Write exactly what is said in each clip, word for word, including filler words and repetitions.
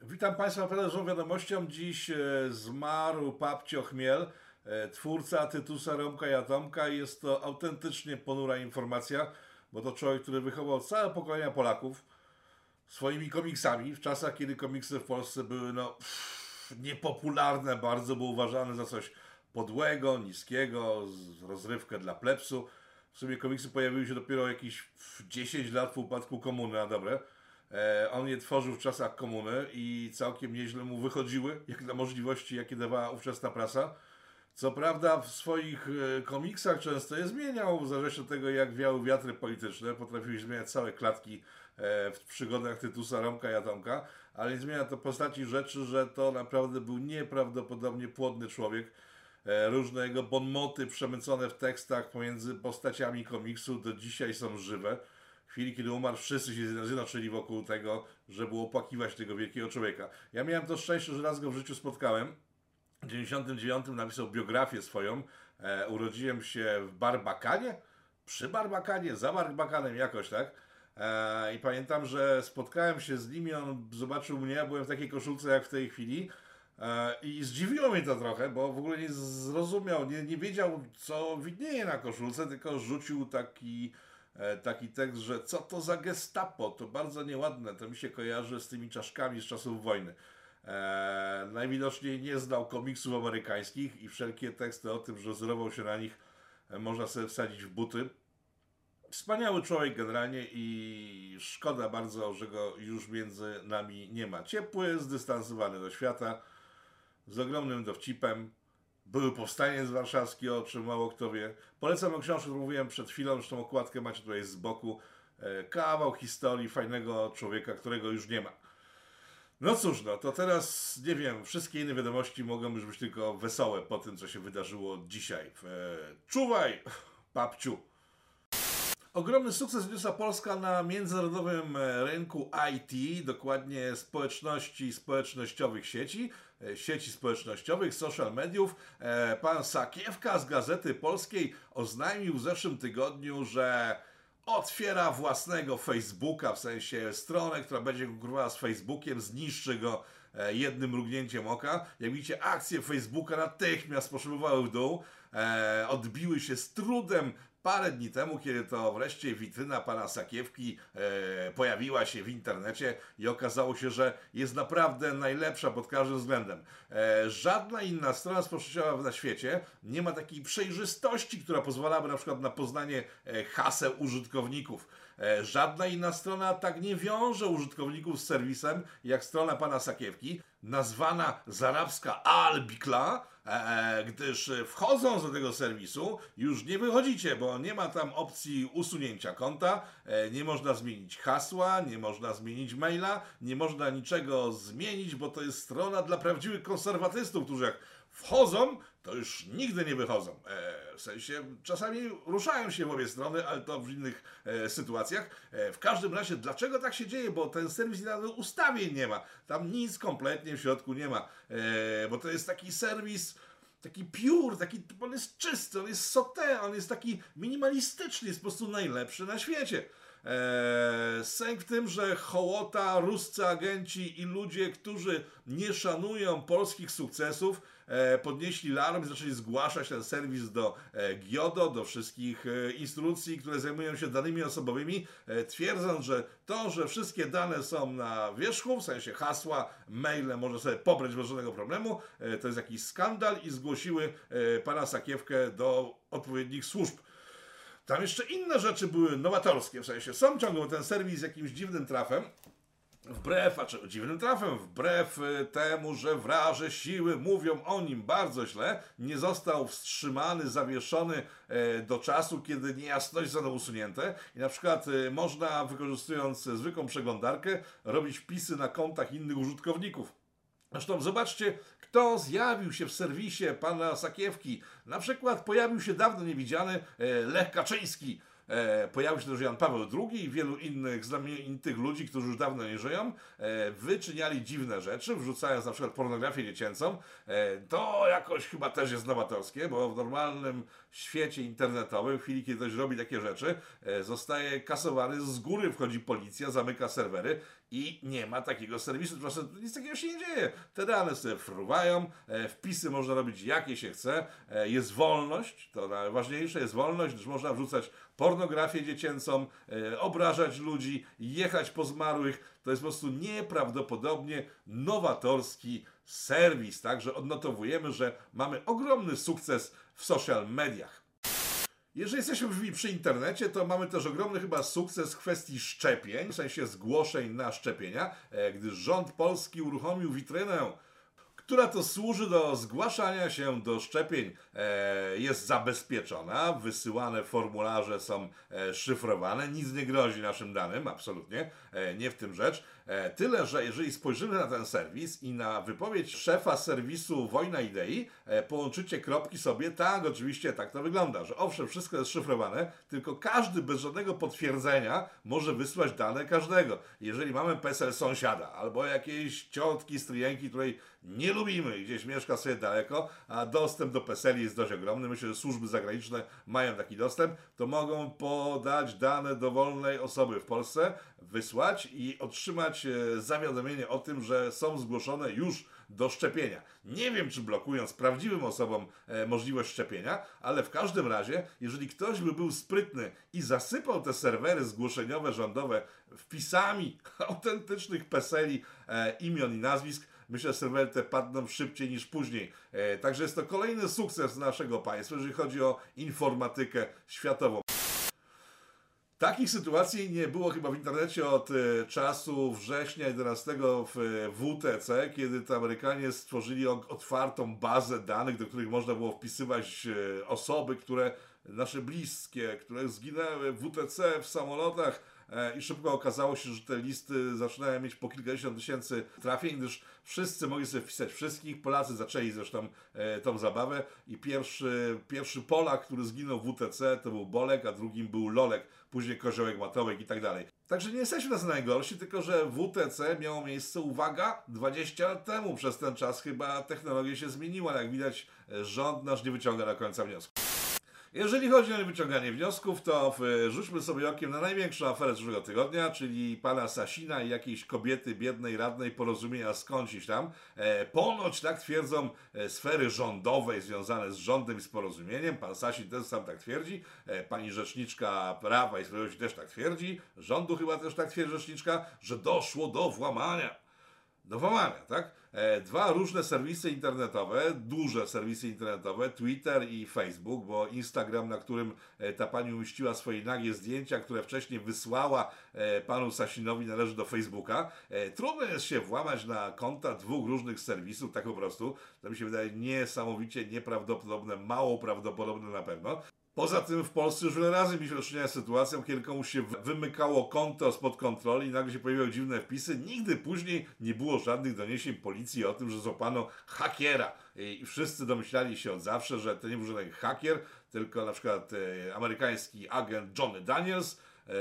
Witam Państwa Parlerze wiadomością. Dziś zmarł Papcio Chmiel, twórca Tytusa, Romka i A'Tomka. Jest to autentycznie ponura informacja, bo to człowiek, który wychował całe pokolenia Polaków swoimi komiksami w czasach, kiedy komiksy w Polsce były no pff, niepopularne bardzo, było uważane za coś podłego, niskiego, rozrywkę dla plebsu. W sumie komiksy pojawiły się dopiero jakieś dziesięć lat po upadku komuny, na dobre. E, on je tworzył w czasach komuny i całkiem nieźle mu wychodziły, jak na możliwości, jakie dawała ówczesna prasa. Co prawda w swoich komiksach często je zmieniał, w zależności od tego, jak wiały wiatry polityczne. Potrafił zmieniać całe klatki w przygodach Tytusa, Romka i A'Tomka, ale nie zmienia to postaci rzeczy, że to naprawdę był nieprawdopodobnie płodny człowiek. Różne jego bonmoty przemycone w tekstach pomiędzy postaciami komiksu do dzisiaj są żywe. W chwili, kiedy umarł, wszyscy się zjednoczyli wokół tego, żeby opłakiwać tego wielkiego człowieka. Ja miałem to szczęście, że raz go w życiu spotkałem. W tysiąc dziewięćset dziewięćdziesiątym dziewiątym napisał biografię swoją. E, urodziłem się w Barbakanie, przy Barbakanie, za Barbakanem, jakoś tak. E, I pamiętam, że spotkałem się z nim i on zobaczył mnie, ja byłem w takiej koszulce jak w tej chwili. E, I zdziwiło mnie to trochę, bo w ogóle nie zrozumiał, nie, nie wiedział, co widnieje na koszulce, tylko rzucił taki... taki tekst, że co to za gestapo, to bardzo nieładne, to mi się kojarzy z tymi czaszkami z czasów wojny. Eee, najwidoczniej nie znał komiksów amerykańskich i wszelkie teksty o tym, że zerował się na nich, można sobie wsadzić w buty. Wspaniały człowiek generalnie i szkoda bardzo, że go już między nami nie ma. Ciepły, zdystansowany do świata, z ogromnym dowcipem. Były powstanie z warszawskie, o czym mało kto wie. Polecam o książkę, którą mówiłem przed chwilą, zresztą okładkę macie tutaj z boku. Kawał historii fajnego człowieka, którego już nie ma. No cóż, no to teraz, nie wiem, wszystkie inne wiadomości mogą już być tylko wesołe po tym, co się wydarzyło dzisiaj. Czuwaj, papciu! Ogromny sukces odniosła Polska na międzynarodowym rynku I T, dokładnie społeczności społecznościowych sieci, sieci społecznościowych, social mediów. Pan Sakiewicz z Gazety Polskiej oznajmił w zeszłym tygodniu, że otwiera własnego Facebooka, w sensie stronę, która będzie konkurowała z Facebookiem, zniszczy go jednym mrugnięciem oka. Jak widzicie, akcje Facebooka natychmiast poszybowały w dół, odbiły się z trudem. Parę dni temu, kiedy to wreszcie witryna pana Sakiewki e, pojawiła się w internecie i okazało się, że jest naprawdę najlepsza pod każdym względem. E, żadna inna strona społecznościowa na świecie nie ma takiej przejrzystości, która pozwalałaby na przykład na poznanie e, haseł użytkowników. E, żadna inna strona tak nie wiąże użytkowników z serwisem, jak strona pana Sakiewki, nazwana z arabska Albikla, gdyż wchodząc do tego serwisu już nie wychodzicie, bo nie ma tam opcji usunięcia konta, nie można zmienić hasła, nie można zmienić maila, nie można niczego zmienić, bo to jest strona dla prawdziwych konserwatystów, którzy jak wchodzą, to już nigdy nie wychodzą. W sensie czasami ruszają się w obie strony, ale to w innych sytuacjach. W każdym razie, dlaczego tak się dzieje? Bo ten serwis nawet ustawień nie ma. Tam nic kompletnie w środku nie ma. Bo to jest taki serwis, taki piór, taki, on jest czysty, on jest sauté, on jest taki minimalistyczny, jest po prostu najlepszy na świecie. Eee, sęk w tym, że hołota, ruscy agenci i ludzie, którzy nie szanują polskich sukcesów, e, podnieśli alarm i zaczęli zgłaszać ten serwis do e, GIODO, do wszystkich e, instytucji, które zajmują się danymi osobowymi, e, twierdząc, że to, że wszystkie dane są na wierzchu, w sensie hasła, maile można sobie pobrać bez żadnego problemu, e, to jest jakiś skandal i zgłosiły e, pana Sakiewkę do odpowiednich służb. Tam jeszcze inne rzeczy były nowatorskie, w sensie sam ciągnął ten serwis jakimś dziwnym trafem, wbrew, a czy dziwnym trafem, wbrew temu, że wraże siły mówią o nim bardzo źle, nie został wstrzymany, zawieszony e, do czasu, kiedy niejasności zostaną usunięte. I na przykład e, można, wykorzystując zwykłą przeglądarkę, robić wpisy na kontach innych użytkowników. Zresztą zobaczcie, kto zjawił się w serwisie pana Sakiewki. Na przykład pojawił się dawno niewidziany Lech Kaczyński. E, pojawił się też Jan Paweł drugi i wielu innych znamienitych ludzi, którzy już dawno nie żyją, e, wyczyniali dziwne rzeczy, wrzucając na przykład pornografię dziecięcą. E, to jakoś chyba też jest nowatorskie, bo w normalnym świecie internetowym, w chwili kiedy ktoś robi takie rzeczy, e, zostaje kasowany z góry, wchodzi policja, zamyka serwery i nie ma takiego serwisu. Tymczasem nic takiego się nie dzieje. Te dane sobie fruwają, e, wpisy można robić jakie się chce, e, jest wolność, to najważniejsze jest wolność, gdyż można wrzucać pornografię dziecięcą, e, obrażać ludzi, jechać po zmarłych. To jest po prostu nieprawdopodobnie nowatorski serwis. Także odnotowujemy, że mamy ogromny sukces w social mediach. Jeżeli jesteśmy przy internecie, to mamy też ogromny chyba sukces w kwestii szczepień, w sensie zgłoszeń na szczepienia, gdyż rząd polski uruchomił witrynę, która to służy do zgłaszania się do szczepień, e, jest zabezpieczona, wysyłane formularze są e, szyfrowane, nic nie grozi naszym danym, absolutnie, e, nie w tym rzecz. E, tyle, że jeżeli spojrzymy na ten serwis i na wypowiedź szefa serwisu Wojna Idei, e, połączycie kropki sobie, tak, oczywiście tak to wygląda, że owszem, wszystko jest szyfrowane, tylko każdy bez żadnego potwierdzenia może wysłać dane każdego. Jeżeli mamy P S L sąsiada, albo jakiejś ciotki, stryjenki, której nie lubimy, gdzieś mieszka sobie daleko, a dostęp do P S L jest dość ogromny, myślę, że służby zagraniczne mają taki dostęp, to mogą podać dane dowolnej osoby w Polsce, wysłać i otrzymać zawiadomienie o tym, że są zgłoszone już do szczepienia. Nie wiem, czy blokując prawdziwym osobom e, możliwość szczepienia, ale w każdym razie, jeżeli ktoś by był sprytny i zasypał te serwery zgłoszeniowe rządowe wpisami autentycznych peseli e, imion i nazwisk, myślę, że serwery te padną szybciej niż później. E, także jest to kolejny sukces naszego państwa, jeżeli chodzi o informatykę światową. Takich sytuacji nie było chyba w internecie od y, czasu września jedenastego w y, W T C, kiedy to Amerykanie stworzyli otwartą bazę danych, do których można było wpisywać y, osoby, które nasze bliskie, które zginęły w W T C, w samolotach. I szybko okazało się, że te listy zaczynają mieć po kilkadziesiąt tysięcy trafień, gdyż wszyscy mogli sobie wpisać wszystkich. Polacy zaczęli zresztą e, tą zabawę i pierwszy, pierwszy Polak, który zginął w W T C, to był Bolek, a drugim był Lolek, później Koziołek, Matołek i tak dalej. Także nie jesteśmy nas najgorsi, tylko że W T C miało miejsce, uwaga, dwadzieścia lat temu. Przez ten czas chyba technologia się zmieniła, ale jak widać rząd nasz nie wyciąga do końca wniosku. Jeżeli chodzi o wyciąganie wniosków, to rzućmy sobie okiem na największą aferę z zeszłego tygodnia, czyli pana Sasina i jakiejś kobiety biednej radnej Porozumienia skądś tam. E, ponoć, tak twierdzą, e, sfery rządowej związane z rządem i z Porozumieniem. Pan Sasin też sam tak twierdzi, e, pani rzeczniczka Prawa i Sprawiedliwości też tak twierdzi, rządu chyba też tak twierdzi rzeczniczka, że doszło do włamania. Do włamania, tak? E, dwa różne serwisy internetowe, duże serwisy internetowe, Twitter i Facebook, bo Instagram, na którym e, ta pani umieściła swoje nagie zdjęcia, które wcześniej wysłała e, panu Sasinowi, należy do Facebooka. E, trudno jest się włamać na konta dwóch różnych serwisów, tak po prostu. To mi się wydaje niesamowicie nieprawdopodobne, mało prawdopodobne na pewno. Poza tym w Polsce już wiele razy mieliśmy do czynienia z sytuacją, kiedy komuś się wymykało konto spod kontroli i nagle się pojawiały dziwne wpisy. Nigdy później nie było żadnych doniesień policji o tym, że złapano hakera. I wszyscy domyślali się od zawsze, że to nie był żaden hakier, tylko na przykład e, amerykański agent Johnny Daniels,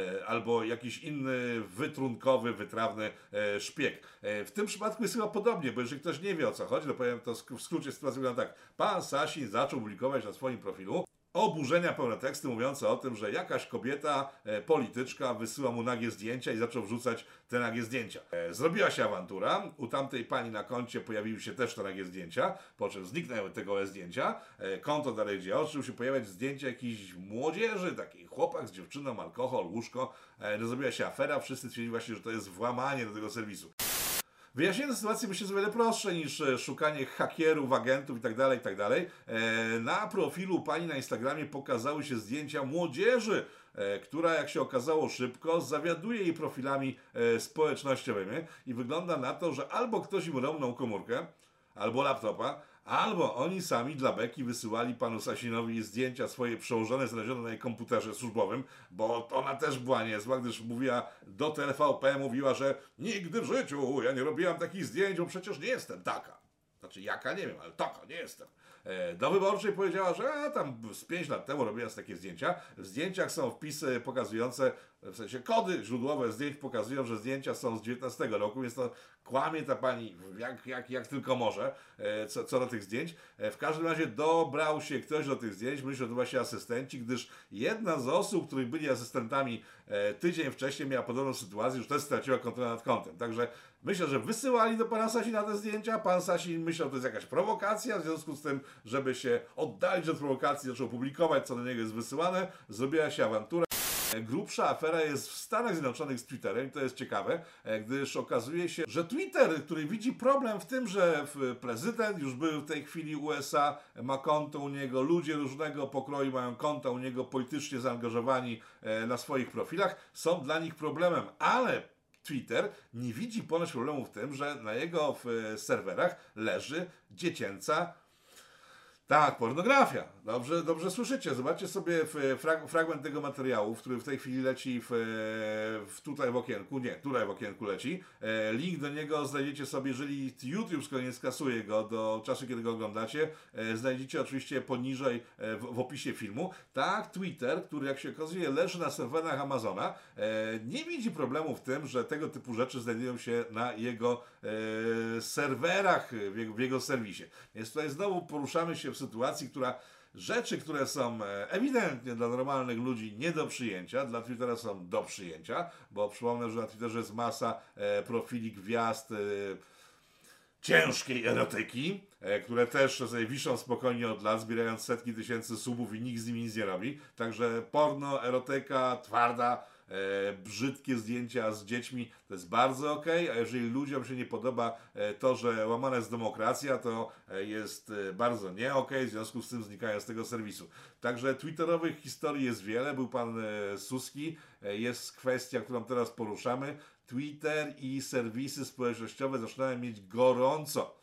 E, albo jakiś inny wytrunkowy, wytrawny e, szpieg. E, w tym przypadku jest chyba podobnie, bo jeżeli ktoś nie wie o co chodzi, to powiem to w skrócie, sytuacja wygląda tak. Pan Sasin zaczął publikować na swoim profilu oburzenia pełne teksty mówiące o tym, że jakaś kobieta, e, polityczka wysyła mu nagie zdjęcia i zaczął wrzucać te nagie zdjęcia. E, zrobiła się awantura, u tamtej pani na koncie pojawiły się też te nagie zdjęcia, po czym zniknęły te gołe zdjęcia, e, konto dalej dzieje, zaczął się pojawiać zdjęcia jakiejś młodzieży, takiej chłopak z dziewczyną, alkohol, łóżko. E, zrobiła się afera, wszyscy twierdzili właśnie, że to jest włamanie do tego serwisu. Wyjaśnienie sytuacji myślę, że wiele prostsze niż szukanie hakierów, agentów itd., itd. Na profilu pani na Instagramie pokazały się zdjęcia młodzieży, która, jak się okazało szybko, zawiaduje jej profilami społecznościowymi i wygląda na to, że albo ktoś im romnął komórkę, albo laptopa, albo oni sami dla beki wysyłali panu Sasinowi zdjęcia swoje przełożone, znalezione na jej komputerze służbowym, bo ona też była niezła, gdyż mówiła do T V P, mówiła, że nigdy w życiu ja nie robiłam takich zdjęć, bo przecież nie jestem taka. Znaczy jaka, nie wiem, ale taka nie jestem. do wyborczej powiedziała, że a, tam z pięć lat temu robiła takie zdjęcia. W zdjęciach są wpisy pokazujące, w sensie kody źródłowe zdjęć pokazują, że zdjęcia są z dziewiętnastego roku, więc to kłamie ta pani jak, jak, jak tylko może co, co do tych zdjęć. W każdym razie dobrał się ktoś do tych zdjęć, myślę, że to właśnie asystenci, gdyż jedna z osób, których byli asystentami tydzień wcześniej miała podobną sytuację, już też straciła kontrolę nad kontem. Także myślę, że wysyłali do pana Sasina te zdjęcia, pan Sasin myślał, że to jest jakaś prowokacja, w związku z tym, żeby się oddalić od prowokacji, zaczął publikować, co do niego jest wysyłane, zrobiła się awantura. Grubsza afera jest w Stanach Zjednoczonych z Twitterem i to jest ciekawe, gdyż okazuje się, że Twitter, który widzi problem w tym, że prezydent już był w tej chwili U S A, ma konto u niego, ludzie różnego pokroju mają konta u niego, politycznie zaangażowani na swoich profilach, są dla nich problemem, ale Twitter nie widzi ponoć problemu w tym, że na jego serwerach leży dziecięca, tak, pornografia. Dobrze, dobrze słyszycie. Zobaczcie sobie frag fragment tego materiału, który w tej chwili leci w, w tutaj w okienku. Nie, tutaj w okienku leci. Link do niego znajdziecie sobie, jeżeli YouTube nie skasuje go do czasu, kiedy go oglądacie. Znajdziecie oczywiście poniżej w, w opisie filmu. Tak, Twitter, który jak się okazuje leży na serwerach Amazona, nie widzi problemu w tym, że tego typu rzeczy znajdują się na jego serwerach, w jego, w jego serwisie. Więc tutaj znowu poruszamy się w sytuacji, która rzeczy, które są ewidentnie dla normalnych ludzi nie do przyjęcia, dla Twittera są do przyjęcia, bo przypomnę, że na Twitterze jest masa e, profili gwiazd e, ciężkiej erotyki, e, które też sobie wiszą spokojnie od lat, zbierając setki tysięcy subów i nikt z nimi nic nie robi. Także porno, erotyka, twarda, E, brzydkie zdjęcia z dziećmi, to jest bardzo okej, okay. A jeżeli ludziom się nie podoba e, to, że łamana jest demokracja, to e, jest e, bardzo nie okej, okay. W związku z tym znikają z tego serwisu. Także twitterowych historii jest wiele, był pan e, Suski, e, jest kwestia, którą teraz poruszamy. Twitter i serwisy społecznościowe zaczynają mieć gorąco.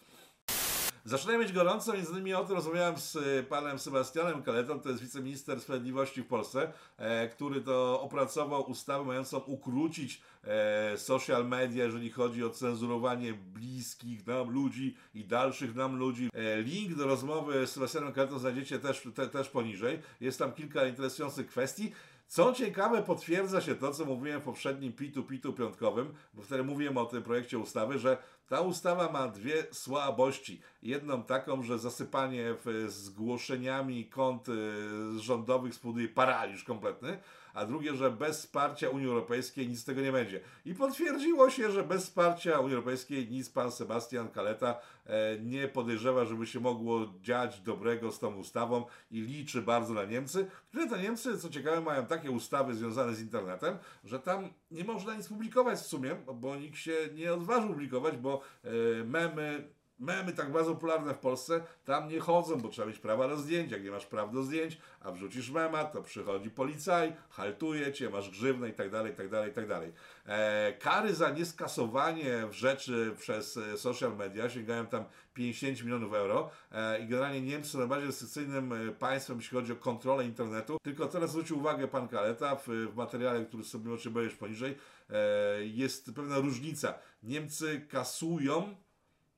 Zaczynają mieć gorąco, między innymi o tym rozmawiałem z panem Sebastianem Kaletą, to jest wiceminister sprawiedliwości w Polsce, e, który to opracował ustawę mającą ukrócić e, social media, jeżeli chodzi o cenzurowanie bliskich nam ludzi i dalszych nam ludzi. E, link do rozmowy z Sebastianem Kaletą znajdziecie też, te, też poniżej. Jest tam kilka interesujących kwestii. Co ciekawe, potwierdza się to, co mówiłem w poprzednim pitu pitu piątkowym, bo wtedy mówiłem o tym projekcie ustawy, że ta ustawa ma dwie słabości. Jedną taką, że zasypanie zgłoszeniami kont rządowych spowoduje paraliż kompletny, a drugie, że bez wsparcia Unii Europejskiej nic z tego nie będzie. I potwierdziło się, że bez wsparcia Unii Europejskiej nic pan Sebastian Kaleta e, nie podejrzewa, żeby się mogło dziać dobrego z tą ustawą i liczy bardzo na Niemcy, które to Niemcy, co ciekawe, mają takie ustawy związane z internetem, że tam nie można nic publikować w sumie, bo nikt się nie odważył publikować, bo e, memy... Memy tak bardzo popularne w Polsce tam nie chodzą, bo trzeba mieć prawa do zdjęć. Jak nie masz praw do zdjęć, a wrzucisz mema, to przychodzi policaj, haltuje cię, masz grzywnę i tak dalej, i tak dalej, i tak dalej. Eee, kary za nieskasowanie rzeczy przez social media sięgają tam pięćdziesięciu milionów euro eee, i generalnie Niemcy są najbardziej restrykcyjnym państwem, jeśli chodzi o kontrolę internetu. Tylko teraz zwrócił uwagę pan Kaleta w, w materiale, który sobie możecie obejrzeć poniżej, eee, jest pewna różnica. Niemcy kasują,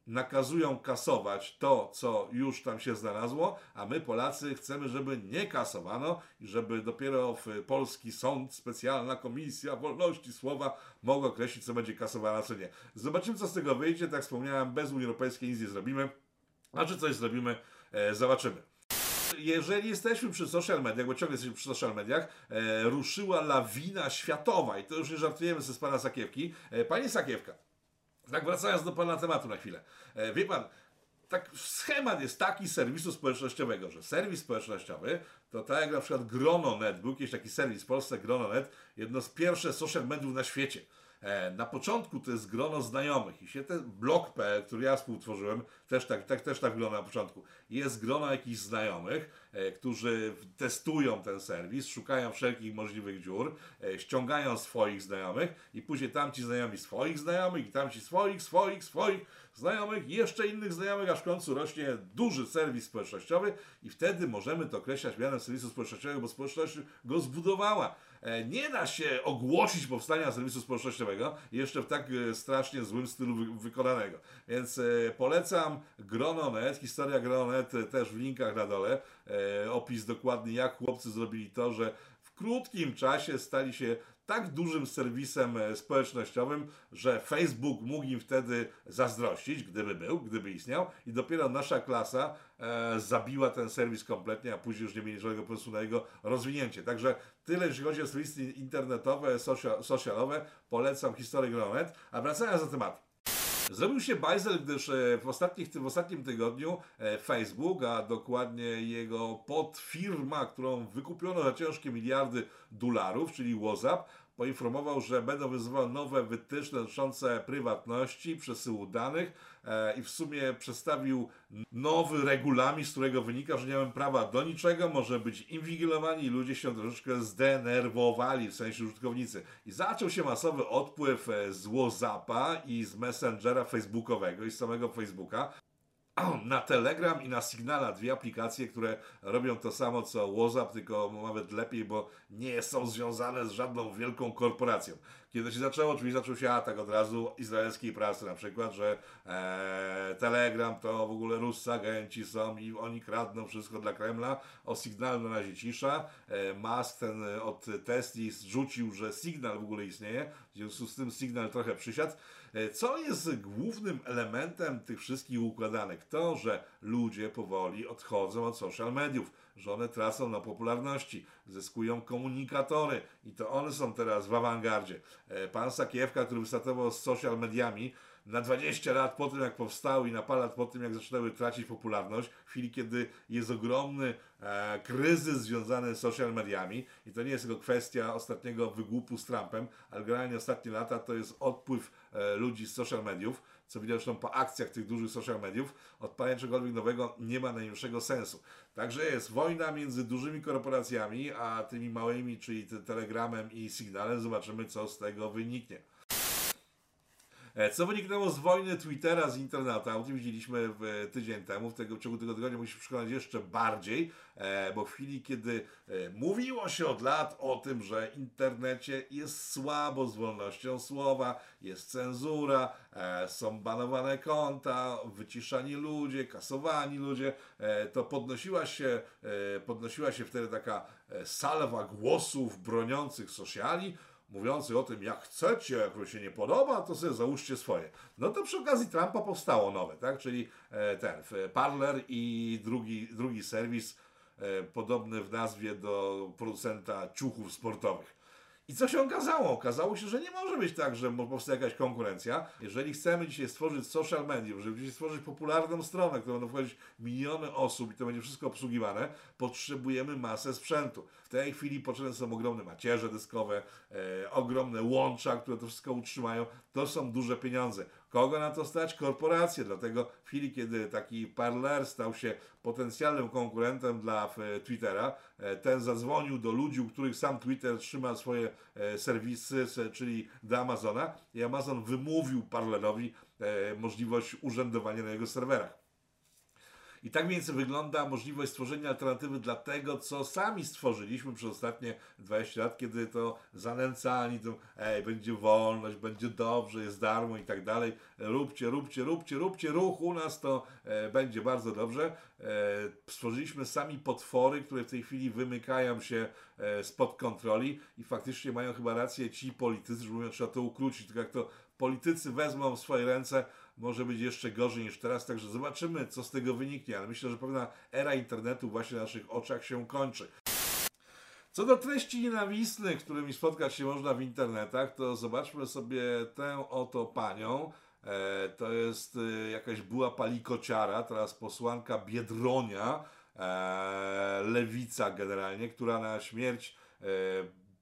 nakazują kasować to, co już tam się znalazło, a my Polacy chcemy, żeby nie kasowano i żeby dopiero w polski sąd, specjalna komisja wolności słowa mogła określić, co będzie kasowane, a co nie. Zobaczymy, co z tego wyjdzie. Tak jak wspomniałem, bez Unii Europejskiej nic nie zrobimy, a czy coś zrobimy, e, zobaczymy. Jeżeli jesteśmy przy social mediach, bo ciągle jesteśmy przy social mediach, e, ruszyła lawina światowa i to już nie żartujemy sobie z pana Sakiewki. E, Pani Sakiewka, tak wracając do pana tematu na chwilę. Wie pan, tak schemat jest taki serwisu społecznościowego, że serwis społecznościowy to tak jak na przykład GronoNet, był kiedyś taki serwis w Polsce, GronoNet, jedno z pierwszych social mediów na świecie. Na początku to jest grono znajomych i się ten blog kropka p l, który ja współtworzyłem, też tak, tak, też tak wygląda na początku. Jest grono jakichś znajomych, którzy testują ten serwis, szukają wszelkich możliwych dziur, ściągają swoich znajomych i później tamci znajomi swoich znajomych i tamci swoich, swoich, swoich znajomych, jeszcze innych znajomych, aż w końcu rośnie duży serwis społecznościowy i wtedy możemy to określać mianem serwisu społecznościowego, bo społeczność go zbudowała. nie da się ogłosić powstania serwisu społecznościowego, jeszcze w tak strasznie złym stylu wy wykonanego. Więc polecam GronoNet, historia GronoNet też w linkach na dole, opis dokładny, jak chłopcy zrobili to, że w krótkim czasie stali się tak dużym serwisem społecznościowym, że Facebook mógł im wtedy zazdrościć, gdyby był, gdyby istniał, i dopiero nasza klasa e, zabiła ten serwis kompletnie, a później już nie mieli żadnego pomysłu na jego rozwinięcie. Także tyle, jeśli chodzi o serwisy internetowe, social, socialowe. Polecam historię GronoNet. A wracając do tematu. Zrobił się bajzel, gdyż w, ostatnich, w ostatnim tygodniu Facebook, a dokładnie jego podfirma, którą wykupiono za ciężkie miliardy dolarów, czyli WhatsApp, poinformował, że będą wyzywał nowe wytyczne dotyczące prywatności, przesyłu danych e, i w sumie przedstawił nowy regulamin, z którego wynika, że nie mamy prawa do niczego, może być inwigilowani i ludzie się troszeczkę zdenerwowali, w sensie użytkownicy. I zaczął się masowy odpływ z WhatsAppa i z Messengera facebookowego i z samego Facebooka na Telegram i na Signala, dwie aplikacje, które robią to samo co WhatsApp, tylko nawet lepiej, bo nie są związane z żadną wielką korporacją. Kiedy się zaczęło, oczywiście zaczął się atak od razu izraelskiej prasy na przykład, że e, Telegram to w ogóle ruscy agenci są i oni kradną wszystko dla Kremla. O Signalu na razie cisza. E, Musk ten od Tesli zrzucił, że Signal w ogóle istnieje. W związku z tym Signal trochę przysiadł. E, co jest głównym elementem tych wszystkich układanek? To, że ludzie powoli odchodzą od social mediów, że one tracą na popularności, zyskują komunikatory i to one są teraz w awangardzie. Pan Sakiewka, który wystartował z social mediami na dwadzieścia lat po tym, jak powstały, i na parę lat po tym, jak zaczynały tracić popularność, w chwili, kiedy jest ogromny e, kryzys związany z social mediami, i to nie jest tylko kwestia ostatniego wygłupu z Trumpem, ale generalnie ostatnie lata to jest odpływ e, ludzi z social mediów, co widać zresztą po akcjach tych dużych social mediów. Odpalenie czegokolwiek nowego nie ma najmniejszego sensu. Także jest wojna między dużymi korporacjami a tymi małymi, czyli Telegramem i Signalem. Zobaczymy, co z tego wyniknie. Co wyniknęło z wojny Twittera z internautem, o tym widzieliśmy w tydzień temu, w, tego, w ciągu tego tygodnia musimy przekonać jeszcze bardziej, bo w chwili, kiedy mówiło się od lat o tym, że w internecie jest słabo z wolnością słowa, jest cenzura, są banowane konta, wyciszani ludzie, kasowani ludzie, to podnosiła się, podnosiła się wtedy taka salwa głosów broniących sociali, mówiący o tym, jak chcecie, jak wam się nie podoba, to sobie załóżcie swoje. No to przy okazji Trumpa powstało nowe, tak? Czyli ten Parler i drugi, drugi serwis podobny w nazwie do producenta ciuchów sportowych. I co się okazało? Okazało się, że nie może być tak, że powstaje jakaś konkurencja. Jeżeli chcemy dzisiaj stworzyć social medium, żeby dzisiaj stworzyć popularną stronę, którą będą wchodzić miliony osób i to będzie wszystko obsługiwane, potrzebujemy masę sprzętu. W tej chwili potrzebne są ogromne macierze dyskowe, e, ogromne łącza, które to wszystko utrzymają. To są duże pieniądze. Kogo na to stać? Korporacje. Dlatego w chwili, kiedy taki Parler stał się potencjalnym konkurentem dla Twittera, ten zadzwonił do ludzi, u których sam Twitter trzyma swoje serwisy, czyli do Amazona, i Amazon wymówił Parlerowi możliwość urzędowania na jego serwerach. I tak mniej więcej wygląda możliwość stworzenia alternatywy dla tego, co sami stworzyliśmy przez ostatnie dwadzieścia lat, kiedy to zanęcani tym, ej, będzie wolność, będzie dobrze, jest darmo i tak dalej. Róbcie, róbcie, róbcie, róbcie ruch, u nas to e, będzie bardzo dobrze. E, stworzyliśmy sami potwory, które w tej chwili wymykają się e, spod kontroli i faktycznie mają chyba rację ci politycy, że mówią, trzeba to ukrócić, tylko jak to politycy wezmą w swoje ręce, może być jeszcze gorzej niż teraz, także zobaczymy, co z tego wyniknie, ale myślę, że pewna era internetu właśnie na naszych oczach się kończy. Co do treści nienawistnych, którymi spotkać się można w internetach, to zobaczmy sobie tę oto panią. E, to jest e, jakaś była palikociara, teraz posłanka Biedronia, e, lewica generalnie, która na śmierć e,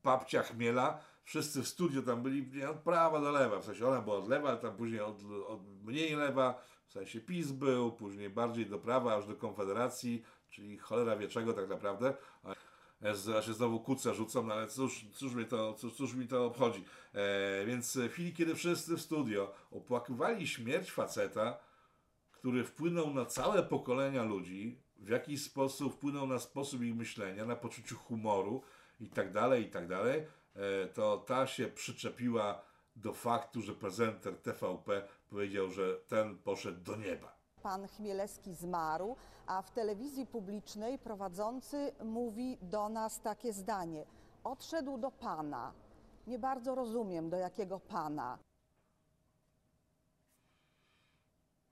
Papcia Chmiela, wszyscy w studiu tam byli od prawa do lewa, w sensie ona była od lewa, ale tam później od, od mniej lewa, w sensie PiS był, później bardziej do prawa, aż do Konfederacji, czyli cholera wie czego tak naprawdę. Ja się znowu kucę rzucą, no ale cóż, cóż, mi to, cóż, cóż mi to obchodzi. E, więc w chwili, kiedy wszyscy w studio opłakywali śmierć faceta, który wpłynął na całe pokolenia ludzi, w jakiś sposób wpłynął na sposób ich myślenia, na poczuciu humoru, i tak dalej, i tak dalej, to ta się przyczepiła do faktu, że prezenter T V P powiedział, że ten poszedł do nieba. Pan Chmielewski zmarł, a w telewizji publicznej prowadzący mówi do nas takie zdanie. Odszedł do Pana. Nie bardzo rozumiem, do jakiego Pana.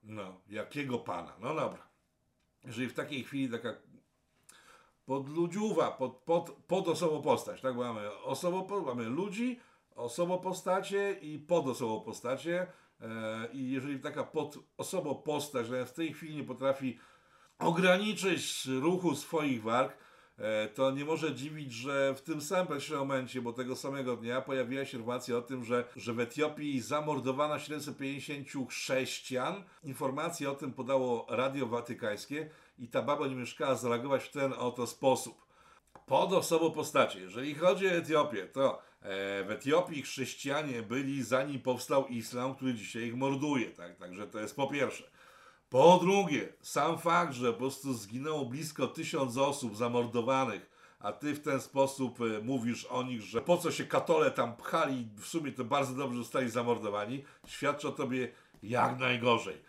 No, jakiego Pana? No dobra. Jeżeli w takiej chwili taka podludziuwa, pod, pod, pod osobopostać, tak? Bo mamy, osobopo, mamy ludzi, osobopostacie i podosobopostacie. I jeżeli taka pod osobopostać, że w tej chwili nie potrafi ograniczyć ruchu swoich warg, to nie może dziwić, że w tym samym momencie, bo tego samego dnia pojawiła się informacja o tym, że, że w Etiopii zamordowano siedemset pięćdziesięciu chrześcijan. Informacje o tym podało Radio Watykańskie i ta baba nie mieszkała zareagować w ten oto sposób. Pod osobopostacie. Jeżeli chodzi o Etiopię, to w Etiopii chrześcijanie byli, zanim powstał islam, który dzisiaj ich morduje. Tak? Także to jest po pierwsze. Po drugie, sam fakt, że po prostu zginęło blisko tysiąc osób zamordowanych, a ty w ten sposób mówisz o nich, że po co się katole tam pchali, w sumie to bardzo dobrze zostali zamordowani, świadczy o tobie jak najgorzej.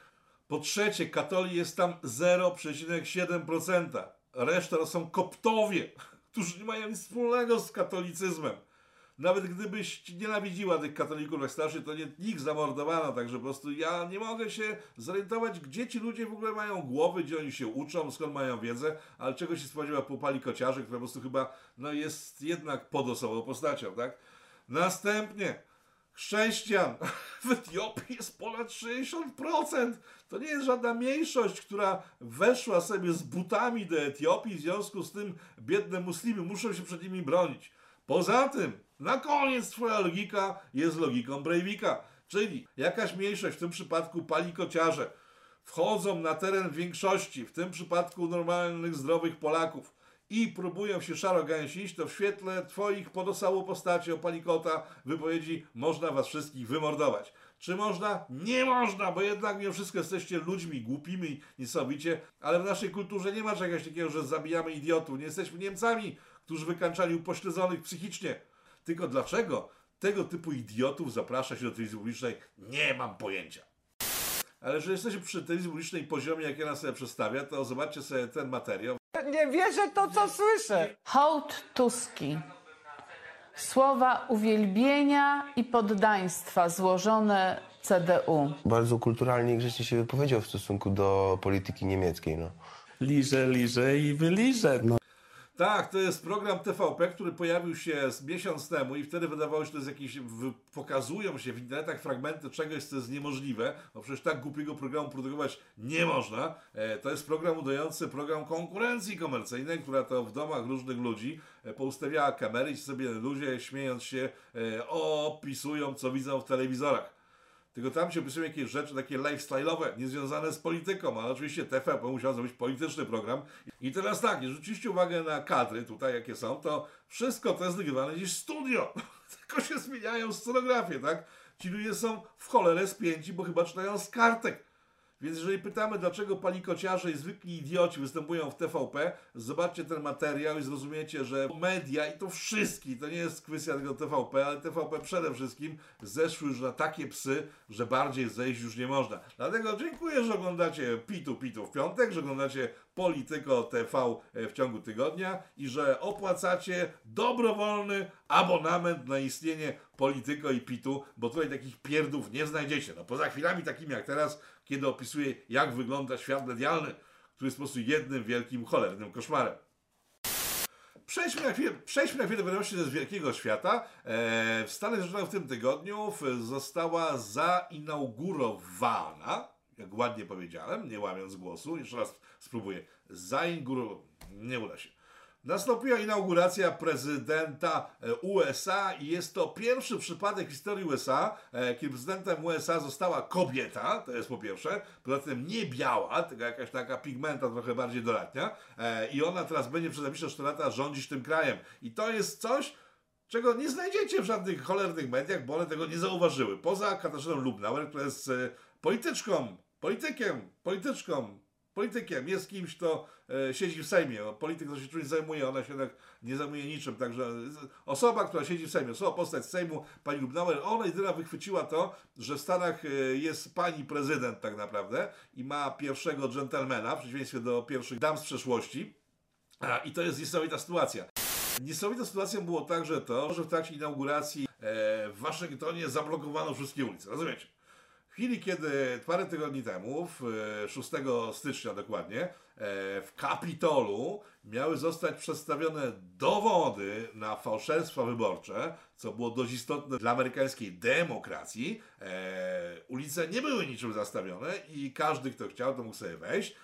Po trzecie, katoli jest tam zero przecinek siedem procent. Reszta to są koptowie, którzy nie mają nic wspólnego z katolicyzmem. Nawet gdybyś nienawidziła tych katolików jak starszych, to nie, nikt zamordowano, także po prostu ja nie mogę się zorientować, gdzie ci ludzie w ogóle mają głowy, gdzie oni się uczą, skąd mają wiedzę, ale czego się spodziewa popali kociarzy, który po prostu chyba no, jest jednak pod osobą postacią, tak? Następnie chrześcijan w Etiopii jest ponad sześćdziesiąt procent. To nie jest żadna mniejszość, która weszła sobie z butami do Etiopii, w związku z tym biedne muslimy muszą się przed nimi bronić. Poza tym, na koniec twoja logika jest logiką Breivika, czyli jakaś mniejszość, w tym przypadku palikociarze, wchodzą na teren większości, w tym przypadku normalnych, zdrowych Polaków i próbują się szaro gęsić, to w świetle twoich podosało postaci o palikota wypowiedzi można was wszystkich wymordować. Czy można? Nie można, bo jednak nie wszystko jesteście ludźmi głupimi, niesamowicie, ale w naszej kulturze nie ma czegoś takiego, że zabijamy idiotów, nie jesteśmy Niemcami, którzy wykańczali upośledzonych psychicznie. Tylko dlaczego tego typu idiotów zaprasza się do telewizji publicznej? Nie mam pojęcia. Ale że jesteście przy telewizji publicznej poziomie, jak ja nas sobie przedstawia, to zobaczcie sobie ten materiał. Nie wierzę to, co słyszę. Hołd Tuski. Słowa uwielbienia i poddaństwa złożone C D U. Bardzo kulturalnie i grzecznie się wypowiedział w stosunku do polityki niemieckiej. No. Liże, liże i wyliże. No. Tak, to jest program T V P, który pojawił się miesiąc temu i wtedy wydawało się, że to jest jakieś, pokazują się w internetach fragmenty czegoś, co jest niemożliwe, bo przecież tak głupiego programu produkować nie można. E, to jest program udający program konkurencji komercyjnej, która to w domach różnych ludzi e, poustawiała kamery i sobie ludzie, śmiejąc się, e, opisują, co widzą w telewizorach. Tylko tam się opisują jakieś rzeczy takie lifestyle'owe, niezwiązane z polityką, ale oczywiście T V P musiał zrobić polityczny program. I teraz tak, jeżeli zwróciliście uwagę na kadry tutaj, jakie są, to wszystko to jest nagrywane gdzieś w studio. Tylko się zmieniają scenografie, tak? Ci ludzie są w cholerę spięci, bo chyba czytają z kartek. Więc jeżeli pytamy, dlaczego palikociarze i zwykli idioci występują w T V P, zobaczcie ten materiał i zrozumiecie, że media i to wszystkie, to nie jest kwestia tego T V P, ale T V P przede wszystkim zeszły już na takie psy, że bardziej zejść już nie można. Dlatego dziękuję, że oglądacie Pitu Pitu w piątek, że oglądacie Polityko T V w ciągu tygodnia i że opłacacie dobrowolny abonament na istnienie Polityko i Pitu, bo tutaj takich pierdów nie znajdziecie. No poza chwilami takimi jak teraz, kiedy opisuje, jak wygląda świat medialny, który jest po prostu jednym wielkim, cholernym koszmarem. Przejdźmy na chwilę, przejdźmy na chwilę wiadomości z wielkiego świata. Eee, w Stanach Zjednoczonych w tym tygodniu została zainaugurowana, jak ładnie powiedziałem, nie łamiąc głosu, jeszcze raz spróbuję, zainaugurowana, nie uda się. Nastąpiła inauguracja prezydenta U S A i jest to pierwszy przypadek w historii U S A, kiedy prezydentem U S A została kobieta, to jest po pierwsze, poza tym nie biała, tylko jakaś taka pigmenta trochę bardziej dodatnia i ona teraz będzie przez najbliższe cztery lata rządzić tym krajem. I to jest coś, czego nie znajdziecie w żadnych cholernych mediach, bo one tego nie zauważyły. Poza Katarzyną Lubnauer, która jest polityczką, politykiem, polityczką, politykiem, jest kimś, kto e, siedzi w Sejmie. Polityk, kto się czymś zajmuje, ona się jednak nie zajmuje niczym. Także osoba, która siedzi w Sejmie, osoba, postać z Sejmu, pani Lubnauer, ona jedyna wychwyciła to, że w Stanach e, jest pani prezydent tak naprawdę i ma pierwszego dżentelmena, w przeciwieństwie do pierwszych dam z przeszłości. A, I to jest niesamowita sytuacja. Niesamowitą sytuacją było także to, że w trakcie inauguracji e, w Waszyngtonie zablokowano wszystkie ulice. Rozumiecie? W chwili, kiedy parę tygodni temu, szóstego stycznia dokładnie, w Kapitolu miały zostać przedstawione dowody na fałszerstwa wyborcze, co było dość istotne dla amerykańskiej demokracji, ulice nie były niczym zastawione i każdy, kto chciał, to mógł sobie wejść.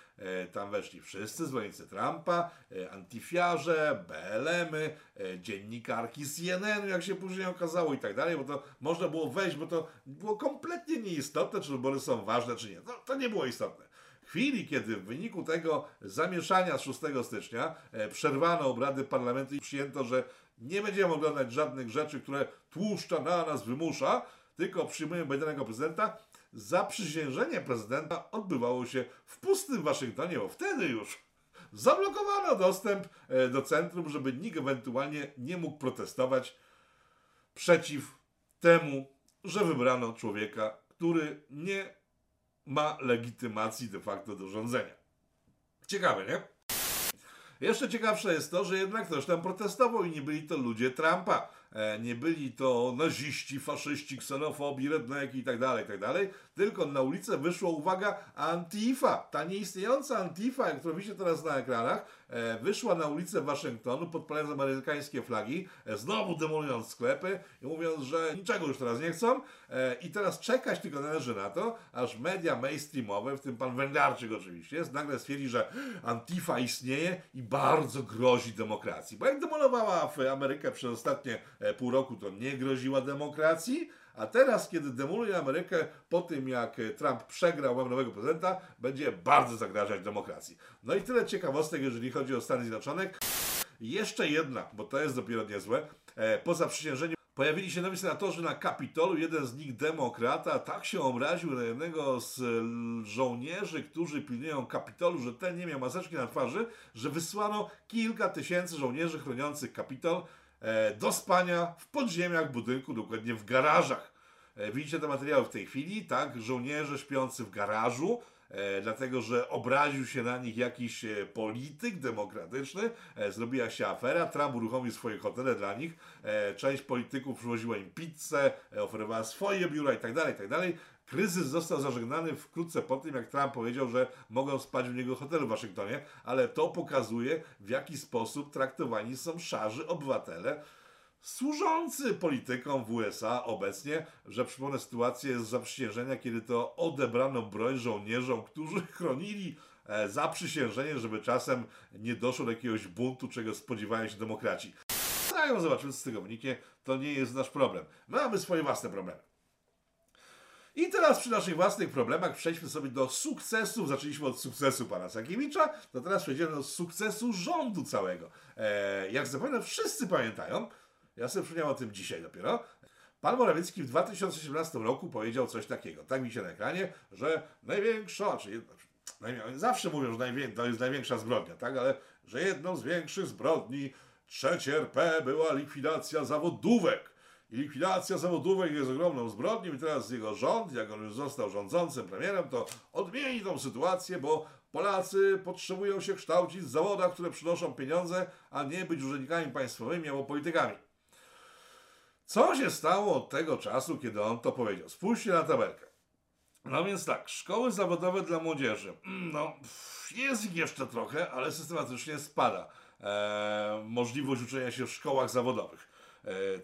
Tam weszli wszyscy zwolennicy Trumpa, antifiarze, B L M-y, dziennikarki C N N-u, jak się później okazało i tak dalej, bo to można było wejść, bo to było kompletnie nieistotne, czy wybory są ważne, czy nie. No, to nie było istotne. W chwili, kiedy w wyniku tego zamieszania z szóstego stycznia przerwano obrady parlamentu i przyjęto, że nie będziemy oglądać żadnych rzeczy, które tłuszcza na nas wymusza, tylko przyjmujemy Bidenego prezydenta, zaprzysiężenie prezydenta odbywało się w pustym Waszyngtonie, bo wtedy już zablokowano dostęp do centrum, żeby nikt ewentualnie nie mógł protestować przeciw temu, że wybrano człowieka, który nie ma legitymacji de facto do rządzenia. Ciekawe, nie? Jeszcze ciekawsze jest to, że jednak ktoś tam protestował i nie byli to ludzie Trumpa. Nie byli to naziści, faszyści, ksenofobi, redneki itd., itd., tylko na ulicę wyszła, uwaga, Antifa. Ta nieistniejąca Antifa, którą widzicie teraz na ekranach, wyszła na ulicę Waszyngtonu, podpalając amerykańskie flagi, znowu demolując sklepy i mówiąc, że niczego już teraz nie chcą i teraz czekać tylko należy na to, aż media mainstreamowe, w tym pan Węglarczyk oczywiście, nagle stwierdzi, że Antifa istnieje i bardzo grozi demokracji. Bo jak demolowała w Amerykę przez ostatnie pół roku, to nie groziła demokracji, a teraz, kiedy demoluje Amerykę po tym, jak Trump przegrał, mamy nowego prezydenta, będzie bardzo zagrażać demokracji. No i tyle ciekawostek, jeżeli chodzi o Stany Zjednoczone. Jeszcze jedna, bo to jest dopiero niezłe, po zaprzysiężeniu pojawili się nowi senatorzy na Kapitolu, jeden z nich demokrata, tak się obraził na jednego z żołnierzy, którzy pilnują Kapitolu, że ten nie miał maseczki na twarzy, że wysłano kilka tysięcy żołnierzy chroniących Kapitol do spania w podziemiach budynku, dokładnie w garażach. Widzicie te materiały w tej chwili, tak? Żołnierze śpiący w garażu, e, dlatego że obraził się na nich jakiś polityk demokratyczny, e, zrobiła się afera, Trump uruchomił swoje hotele dla nich, e, część polityków przywoziła im pizzę, e, oferowała swoje biura itd., itd. Kryzys został zażegnany wkrótce po tym, jak Trump powiedział, że mogą spać w niego hotelu w Waszyngtonie, ale to pokazuje, w jaki sposób traktowani są szarzy obywatele służący politykom w U S A obecnie, że przypomnę sytuację z zaprzysiężenia, kiedy to odebrano broń żołnierzom, którzy chronili zaprzysiężenie, żeby czasem nie doszło do jakiegoś buntu, czego spodziewają się demokraci. No, zobaczymy, co z tego wyniknie. To nie jest nasz problem. My mamy swoje własne problemy. I teraz przy naszych własnych problemach przejdźmy sobie do sukcesów. Zaczęliśmy od sukcesu pana Sakiewicza, to teraz przejdziemy do sukcesu rządu całego. Eee, jak zapewne wszyscy pamiętają, ja sobie przypomniałem o tym dzisiaj dopiero, pan Morawiecki w dwa tysiące siedemnastym roku powiedział coś takiego, tak mi się na ekranie, że największa, czyli zawsze mówią, że to jest największa zbrodnia, tak, ale że jedną z większych zbrodni trzeciej R P była likwidacja zawodówek. I likwidacja zawodówek jest ogromną zbrodnią i teraz jego rząd, jak on już został rządzącym premierem, to odmieni tą sytuację, bo Polacy potrzebują się kształcić w zawodach, które przynoszą pieniądze, a nie być urzędnikami państwowymi albo politykami. Co się stało od tego czasu, kiedy on to powiedział? Spójrzcie na tabelkę. No więc tak, szkoły zawodowe dla młodzieży. No, jest ich jeszcze trochę, ale systematycznie spada eee, możliwość uczenia się w szkołach zawodowych.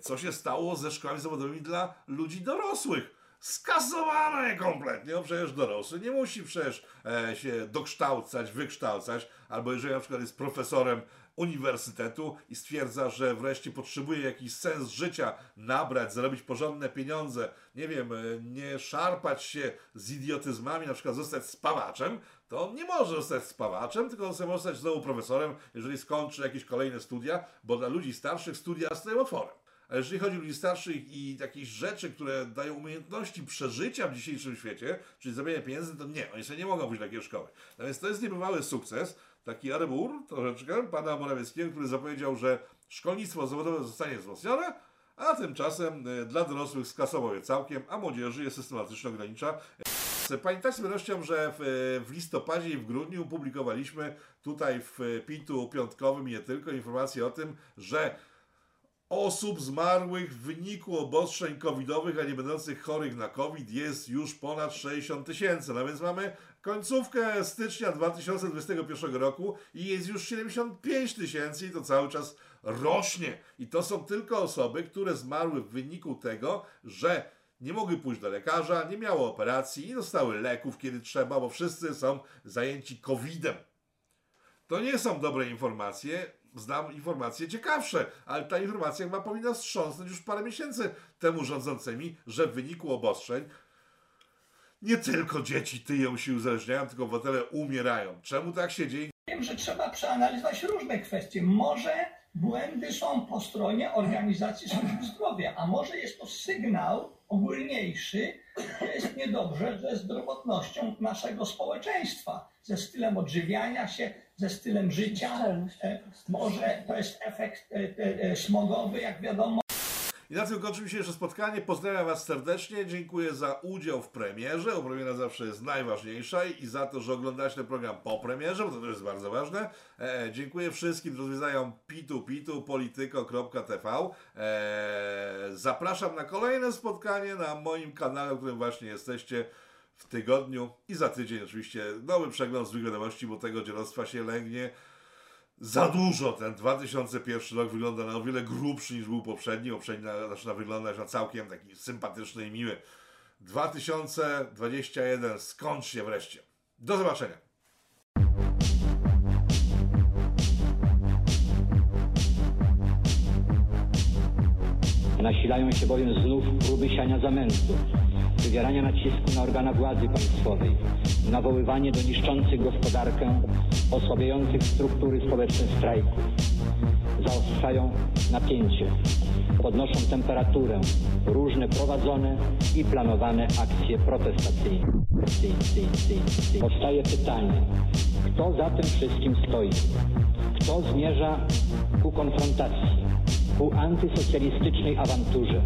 Co się stało ze szkołami zawodowymi dla ludzi dorosłych? Skasowano je kompletnie, bo przecież dorosły nie musi przecież e, się dokształcać, wykształcać, albo jeżeli na przykład jest profesorem uniwersytetu i stwierdza, że wreszcie potrzebuje jakiś sens życia nabrać, zarobić porządne pieniądze, nie wiem, nie szarpać się z idiotyzmami, na przykład zostać spawaczem, to on nie może zostać spawaczem, tylko on sobie może zostać znowu profesorem, jeżeli skończy jakieś kolejne studia, bo dla ludzi starszych studia stoją otworem. Ale jeżeli chodzi o ludzi starszych i jakieś rzeczy, które dają umiejętności przeżycia w dzisiejszym świecie, czyli zarabianie pieniędzy, to nie, oni sobie nie mogą pójść do takiej szkoły. Natomiast to jest niebywały sukces, taki arbur troszeczkę pana Morawieckiego, który zapowiedział, że szkolnictwo zawodowe zostanie wzmocnione, a tymczasem y, dla dorosłych skasował je całkiem, a młodzieży je systematycznie ogranicza. Pamiętajcie z pewnością, że w, w listopadzie i w grudniu publikowaliśmy tutaj w Pitu piątkowym i nie tylko informacje o tym, że osób zmarłych w wyniku obostrzeń covidowych, a nie będących chorych na COVID jest już ponad sześćdziesiąt tysięcy. No więc mamy końcówkę stycznia dwa tysiące dwudziestego pierwszego roku i jest już siedemdziesiąt pięć tysięcy i to cały czas rośnie. I to są tylko osoby, które zmarły w wyniku tego, że nie mogły pójść do lekarza, nie miały operacji, nie dostały leków kiedy trzeba, bo wszyscy są zajęci covidem. To nie są dobre informacje. Znam informacje ciekawsze, ale ta informacja chyba powinna wstrząsnąć już parę miesięcy temu rządzącymi, że w wyniku obostrzeń nie tylko dzieci tyją się i uzależniają, tylko obywatele umierają. Czemu tak się dzieje? Wiem, że trzeba przeanalizować różne kwestie. Może błędy są po stronie Organizacji Służby Zdrowia, a może jest to sygnał ogólniejszy, że jest niedobrze ze zdrowotnością naszego społeczeństwa, ze stylem odżywiania się, ze stylem życia. Może to jest efekt smogowy, jak wiadomo. I na tym kończy mi się jeszcze spotkanie. Pozdrawiam Was serdecznie. Dziękuję za udział w premierze. Bo premiera zawsze jest najważniejsza i za to, że oglądacie ten program po premierze, bo to też jest bardzo ważne. E, dziękuję wszystkim, którzy rozwiedzają pitu pitu polityko kropka t v. E, zapraszam na kolejne spotkanie na moim kanale, w którym właśnie jesteście w tygodniu i za tydzień oczywiście nowy przegląd złych wiadomości, bo tego dzielostwa się lęgnie za dużo. Ten dwa tysiące pierwszy rok wygląda na o wiele grubszy niż był poprzedni. Poprzedni zaczyna wyglądać na całkiem taki sympatyczny i miły. dwa tysiące dwudziesty pierwszy skończ się wreszcie. Do zobaczenia. Nasilają się bowiem znów próby siania zamętu, wywierania nacisku na organa władzy państwowej, nawoływanie do niszczących gospodarkę, osłabiających struktury społeczne strajków. Zaostrzają napięcie, podnoszą temperaturę, różne prowadzone i planowane akcje protestacyjne. Powstaje pytanie, kto za tym wszystkim stoi? Kto zmierza ku konfrontacji, ku antysocjalistycznej awanturze?